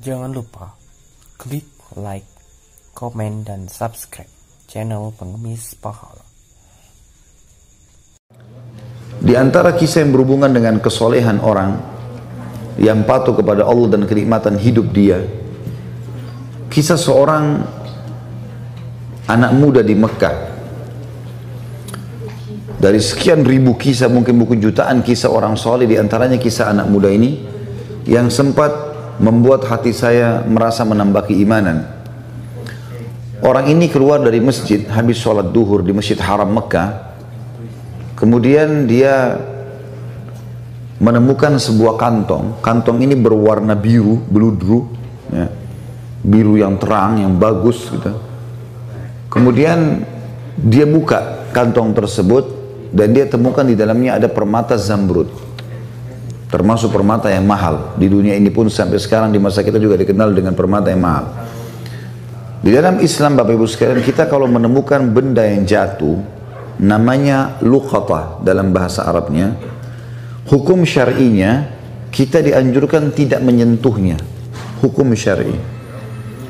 Jangan lupa klik like, komen, dan subscribe channel Pengemis Pahala. Di antara kisah yang berhubungan dengan kesolehan orang yang patuh kepada Allah dan kenikmatan hidup dia, kisah seorang anak muda di Mekah. Dari sekian ribu kisah, mungkin buku jutaan kisah orang soleh, di antaranya kisah anak muda ini yang sempat membuat hati saya merasa menambah keimanan. Orang ini keluar dari masjid habis sholat duhur di Masjid Haram Mekah. Kemudian dia menemukan sebuah kantong. Kantong ini berwarna biru, beludru, ya. Biru yang terang, yang bagus gitu. Kemudian dia buka kantong tersebut. Dan dia temukan di dalamnya ada permata zamrud, termasuk permata yang mahal. Di dunia ini pun sampai sekarang di masa kita juga dikenal dengan permata yang mahal. Di dalam Islam, Bapak Ibu sekalian, kita kalau menemukan benda yang jatuh, namanya luqatah dalam bahasa Arabnya. Hukum syar'inya, kita dianjurkan tidak menyentuhnya. Hukum syar'i.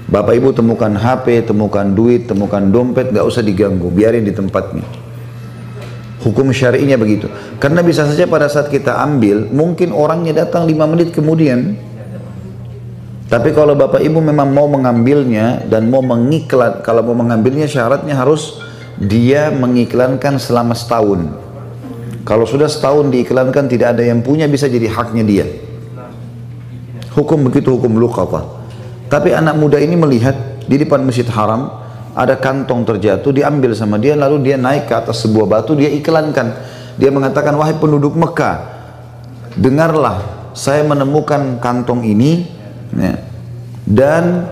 Bapak Ibu temukan HP, temukan duit, temukan dompet, gak usah diganggu, biarin di tempatnya. Hukum syari'inya begitu. Karena bisa saja pada saat kita ambil, mungkin orangnya datang 5 menit kemudian. Tapi kalau Bapak Ibu memang mau mengambilnya dan mau mengiklan, kalau mau mengambilnya syaratnya harus dia mengiklankan selama setahun. Kalau sudah setahun diiklankan tidak ada yang punya, bisa jadi haknya dia. Hukum begitu, hukum luqatah. Tapi anak muda ini melihat di depan Masjid Haram, ada kantong terjatuh, diambil sama dia, lalu dia naik ke atas sebuah batu, dia iklankan. Dia mengatakan, wahai penduduk Mekah, dengarlah, saya menemukan kantong ini, ya, dan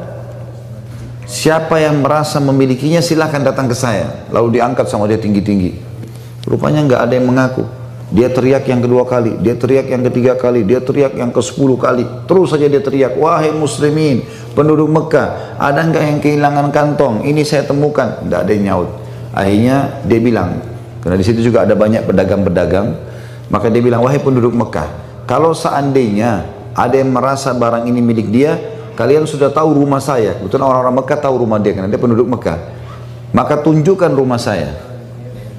siapa yang merasa memilikinya silahkan datang ke saya. Lalu diangkat sama dia tinggi-tinggi. Rupanya nggak ada yang mengaku. Dia teriak yang kedua kali, dia teriak yang ketiga kali, dia teriak yang ke-10 kali. Terus saja dia teriak, wahai muslimin, penduduk Mekah, ada nggak yang kehilangan kantong? Ini saya temukan. Nggak ada yang nyaut. Akhirnya dia bilang, karena di situ juga ada banyak pedagang-pedagang, maka dia bilang, wahai penduduk Mekah, kalau seandainya ada yang merasa barang ini milik dia, kalian sudah tahu rumah saya. Betul, orang-orang Mekah tahu rumah dia, karena dia penduduk Mekah. Maka tunjukkan rumah saya.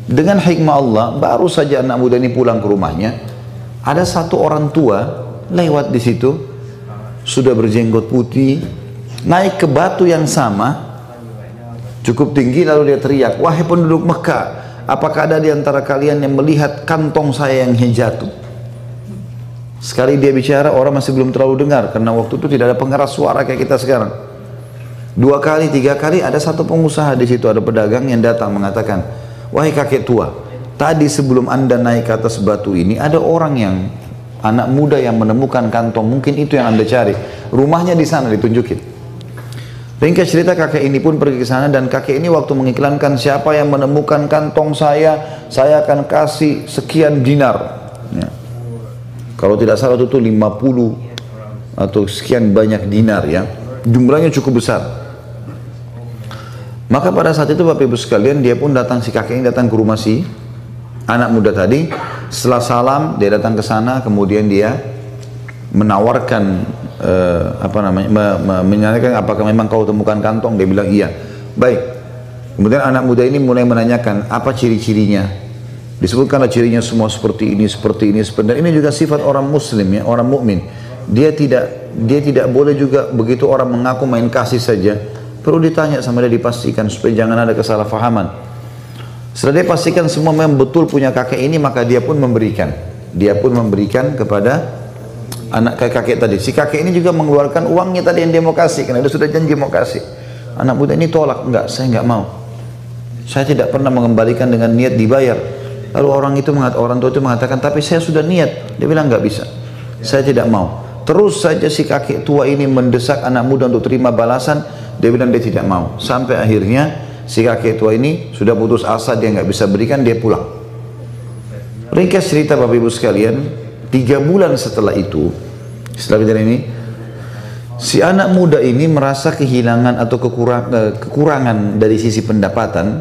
Dengan hikmah Allah, baru saja anak muda ini pulang ke rumahnya, ada satu orang tua lewat di situ, sudah berjenggot putih, naik ke batu yang sama cukup tinggi, lalu dia teriak, wahai penduduk Mekah, apakah ada di antara kalian yang melihat kantong saya yang jatuh? Sekali dia bicara, orang masih belum terlalu dengar, karena waktu itu tidak ada pengeras suara kayak kita sekarang. 2 kali, 3 kali ada satu pengusaha di situ, ada pedagang yang datang mengatakan, wahai kakek tua, tadi sebelum anda naik ke atas batu ini, ada orang yang anak muda yang menemukan kantong, mungkin itu yang anda cari. Rumahnya di sana, ditunjukin. Ringkas cerita, kakek ini pun pergi ke sana, dan kakek ini waktu mengiklankan, siapa yang menemukan kantong saya akan kasih sekian dinar. Ya. Kalau tidak salah itu 50 atau sekian banyak dinar ya. Jumlahnya cukup besar. Maka pada saat itu Bapak Ibu sekalian, dia pun datang, si kakek ini datang ke rumah si anak muda tadi. Setelah salam, dia datang ke sana, kemudian dia menawarkan, menanyakan apakah memang kau temukan kantong. Dia bilang iya. Baik. Kemudian anak muda ini mulai menanyakan apa ciri-cirinya. Disebutkanlah cirinya semua seperti ini, seperti ini, seperti ini. Ini juga sifat orang Muslim ya, orang mukmin. Dia tidak boleh juga begitu orang mengaku main kasih saja. Perlu ditanya sama dia, dipastikan supaya jangan ada kesalahpahaman. Setelah dia pastikan semua memang betul punya kakek ini, maka dia pun memberikan. Dia pun memberikan kepada anak kakek tadi. Si kakek ini juga mengeluarkan uangnya tadi yang dia mau kasih, karena dia sudah janji mau kasih. Anak muda ini tolak, enggak, saya enggak mau. Saya tidak pernah mengembalikan dengan niat dibayar. Lalu orang tua itu mengatakan, tapi saya sudah niat. Dia bilang enggak bisa, saya tidak mau. Terus saja si kakek tua ini mendesak anak muda untuk terima balasan. Dia bilang dia tidak mau. Sampai akhirnya si kakek tua ini sudah putus asa, dia nggak bisa berikan, dia pulang. Ringkas cerita Bapak Ibu sekalian, 3 bulan setelah itu, setelah kejadian ini, si anak muda ini merasa kehilangan atau kekurangan dari sisi pendapatan,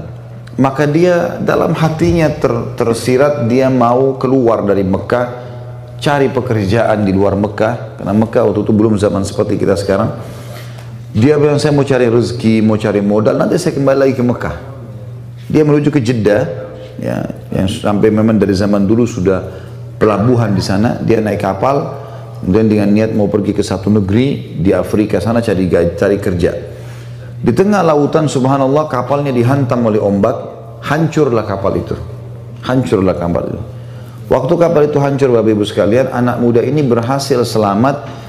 maka dia dalam hatinya tersirat, dia mau keluar dari Mekah cari pekerjaan di luar Mekah, karena Mekah waktu itu belum zaman seperti kita sekarang. Dia bilang, saya mau cari rezeki, mau cari modal, nanti saya kembali lagi ke Mekah. Dia menuju ke Jeddah, ya, yang sampai memang dari zaman dulu sudah pelabuhan di sana. Dia naik kapal, kemudian dengan niat mau pergi ke satu negeri di Afrika sana cari kerja. Di tengah lautan, subhanallah, kapalnya dihantam oleh ombak, hancurlah kapal itu. Hancurlah kapal itu. Waktu kapal itu hancur, Bapak Ibu sekalian, anak muda ini berhasil selamat.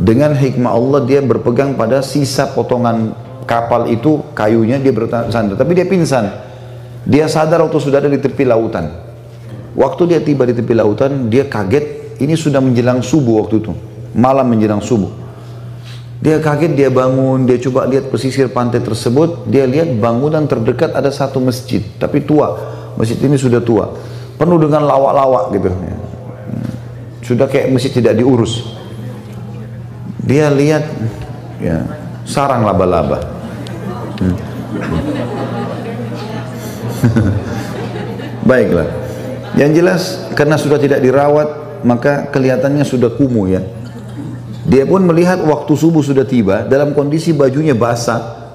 Dengan hikmah Allah, dia berpegang pada sisa potongan kapal itu, kayunya dia bersandar. Tapi dia pingsan. Dia sadar waktu sudah ada di tepi lautan. Waktu dia tiba di tepi lautan, dia kaget. Ini sudah menjelang subuh waktu itu. Malam menjelang subuh. Dia kaget, dia bangun, dia coba lihat pesisir pantai tersebut. Dia lihat bangunan terdekat ada satu masjid. Tapi tua. Masjid ini sudah tua. Penuh dengan lawak-lawak gitu. Sudah kayak masjid tidak diurus. Dia lihat, ya, sarang laba-laba. Baiklah. Yang jelas, karena sudah tidak dirawat, maka kelihatannya sudah kumuh, ya. Dia pun melihat waktu subuh sudah tiba, dalam kondisi bajunya basah.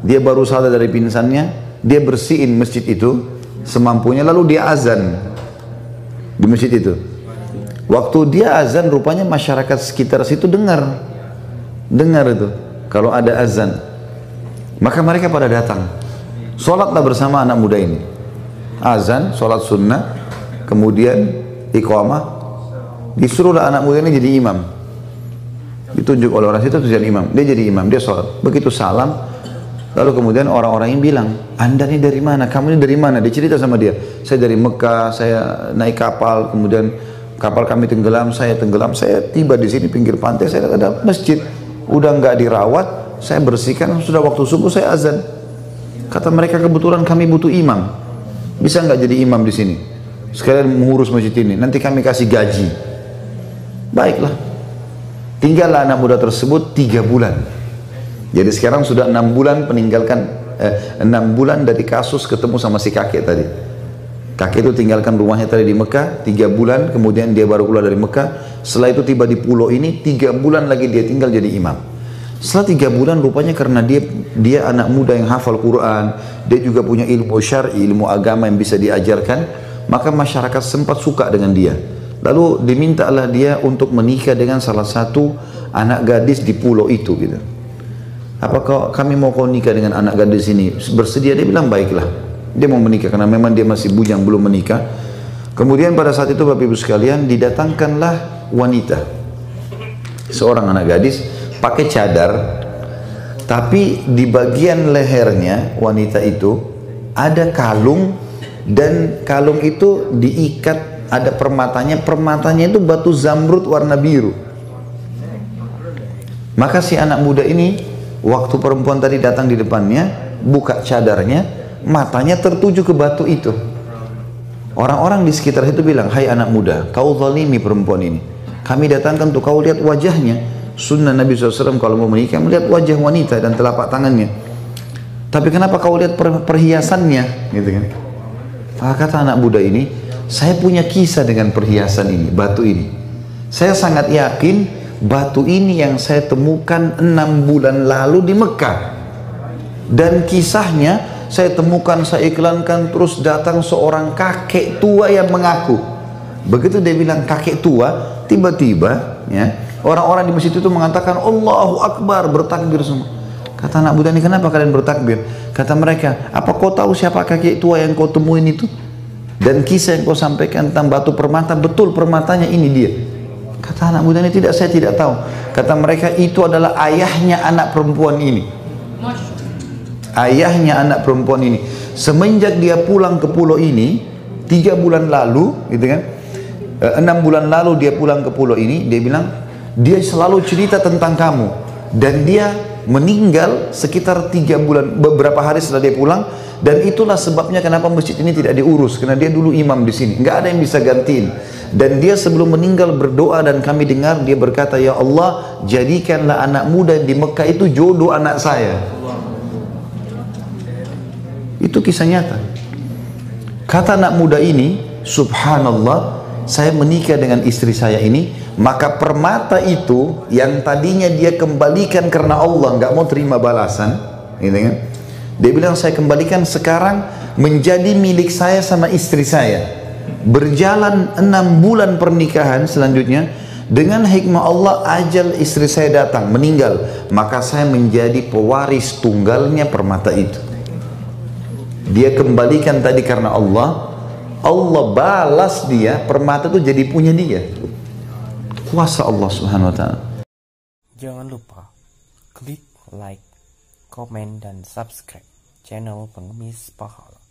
Dia baru sadar dari pingsannya. Dia bersihin masjid itu semampunya, lalu dia azan di masjid itu. Waktu dia azan, rupanya masyarakat sekitar situ dengar itu kalau ada azan, maka mereka pada datang, sholatlah bersama anak muda ini. Azan, sholat sunnah, kemudian iqamah, disuruhlah anak muda ini jadi imam, ditunjuk oleh orang situ jadi imam. Dia jadi imam, dia sholat. Begitu salam, lalu kemudian orang-orang yang bilang, Anda ini dari mana? Kamu ini dari mana? Dia cerita sama dia, saya dari Mekah, saya naik kapal, kemudian kapal kami tenggelam, saya tiba di sini pinggir pantai, saya ada masjid, udah nggak dirawat, saya bersihkan, sudah waktu subuh saya azan. Kata mereka, kebetulan kami butuh imam, bisa nggak jadi imam di sini? Sekalian mengurus masjid ini, nanti kami kasih gaji. Baiklah, tinggallah anak muda tersebut 3 bulan. Jadi sekarang sudah 6 bulan meninggalkan 6 bulan dari kasus ketemu sama si kakek tadi. Kakek itu tinggalkan rumahnya tadi di Mekah 3 bulan, kemudian dia baru keluar dari Mekah. Setelah itu tiba di pulau ini, 3 bulan lagi dia tinggal jadi imam. Setelah 3 bulan, rupanya karena dia anak muda yang hafal Quran, dia juga punya ilmu syar'i, ilmu agama yang bisa diajarkan, maka masyarakat sempat suka dengan dia. Lalu dimintalah dia untuk menikah dengan salah satu anak gadis di pulau itu gitu. Apakah kami mau kau nikah dengan anak gadis ini? Bersedia? Dia bilang baiklah. Dia mau menikah, karena memang dia masih bujang, belum menikah. Kemudian pada saat itu, Bapak Ibu sekalian, didatangkanlah wanita, seorang anak gadis, pakai cadar. Tapi di bagian lehernya wanita itu ada kalung, dan kalung itu diikat, ada permatanya. Permatanya itu batu zamrud warna biru. Maka si anak muda ini, waktu perempuan tadi datang di depannya, buka cadarnya, matanya tertuju ke batu itu. Orang-orang di sekitar itu bilang, hai anak muda, kau zalimi perempuan ini. Kami datangkan untuk kau lihat wajahnya. Sunnah Nabi SAW kalau mau menikah, melihat wajah wanita dan telapak tangannya. Tapi kenapa kau lihat perhiasannya? Gitu kan? Kata anak muda ini, saya punya kisah dengan perhiasan ini, batu ini. Saya sangat yakin batu ini yang saya temukan 6 bulan lalu di Mekah. Dan kisahnya saya temukan, saya iklankan, terus datang seorang kakek tua yang mengaku. Begitu dia bilang kakek tua, tiba-tiba ya, orang-orang di masjid itu mengatakan Allahu Akbar, bertakbir semua. Kata anak muda ini, kenapa kalian bertakbir? Kata mereka, apa kau tahu siapa kakek tua yang kau temuin itu? Dan kisah yang kau sampaikan tentang batu permata, betul permatanya ini dia. Kata anak muda ini, tidak, saya tidak tahu. Kata mereka, itu adalah ayahnya anak perempuan ini. Ayahnya anak perempuan ini, semenjak dia pulang ke pulau ini 3 bulan lalu, gitu kan, 6 bulan lalu dia pulang ke pulau ini, dia bilang dia selalu cerita tentang kamu, dan dia meninggal sekitar 3 bulan, beberapa hari setelah dia pulang. Dan itulah sebabnya kenapa masjid ini tidak diurus, karena dia dulu imam di sini, nggak ada yang bisa gantiin. Dan dia sebelum meninggal berdoa, dan kami dengar dia berkata, ya Allah, jadikanlah anak muda di Mekah itu jodoh anak saya. Itu kisah nyata. Kata anak muda ini, subhanallah, saya menikah dengan istri saya ini, maka permata itu yang tadinya dia kembalikan karena Allah nggak mau terima balasan, gitu kan? Dia bilang saya kembalikan, sekarang menjadi milik saya sama istri saya. Berjalan 6 bulan pernikahan selanjutnya, dengan hikmah Allah ajal istri saya datang, meninggal, maka saya menjadi pewaris tunggalnya permata itu. Dia kembalikan tadi karena Allah, Allah balas dia, permata itu jadi punya dia. Kuasa Allah Subhanahu wa Ta'ala. Jangan lupa klik like, komen, dan subscribe channel Pengemis Pahala.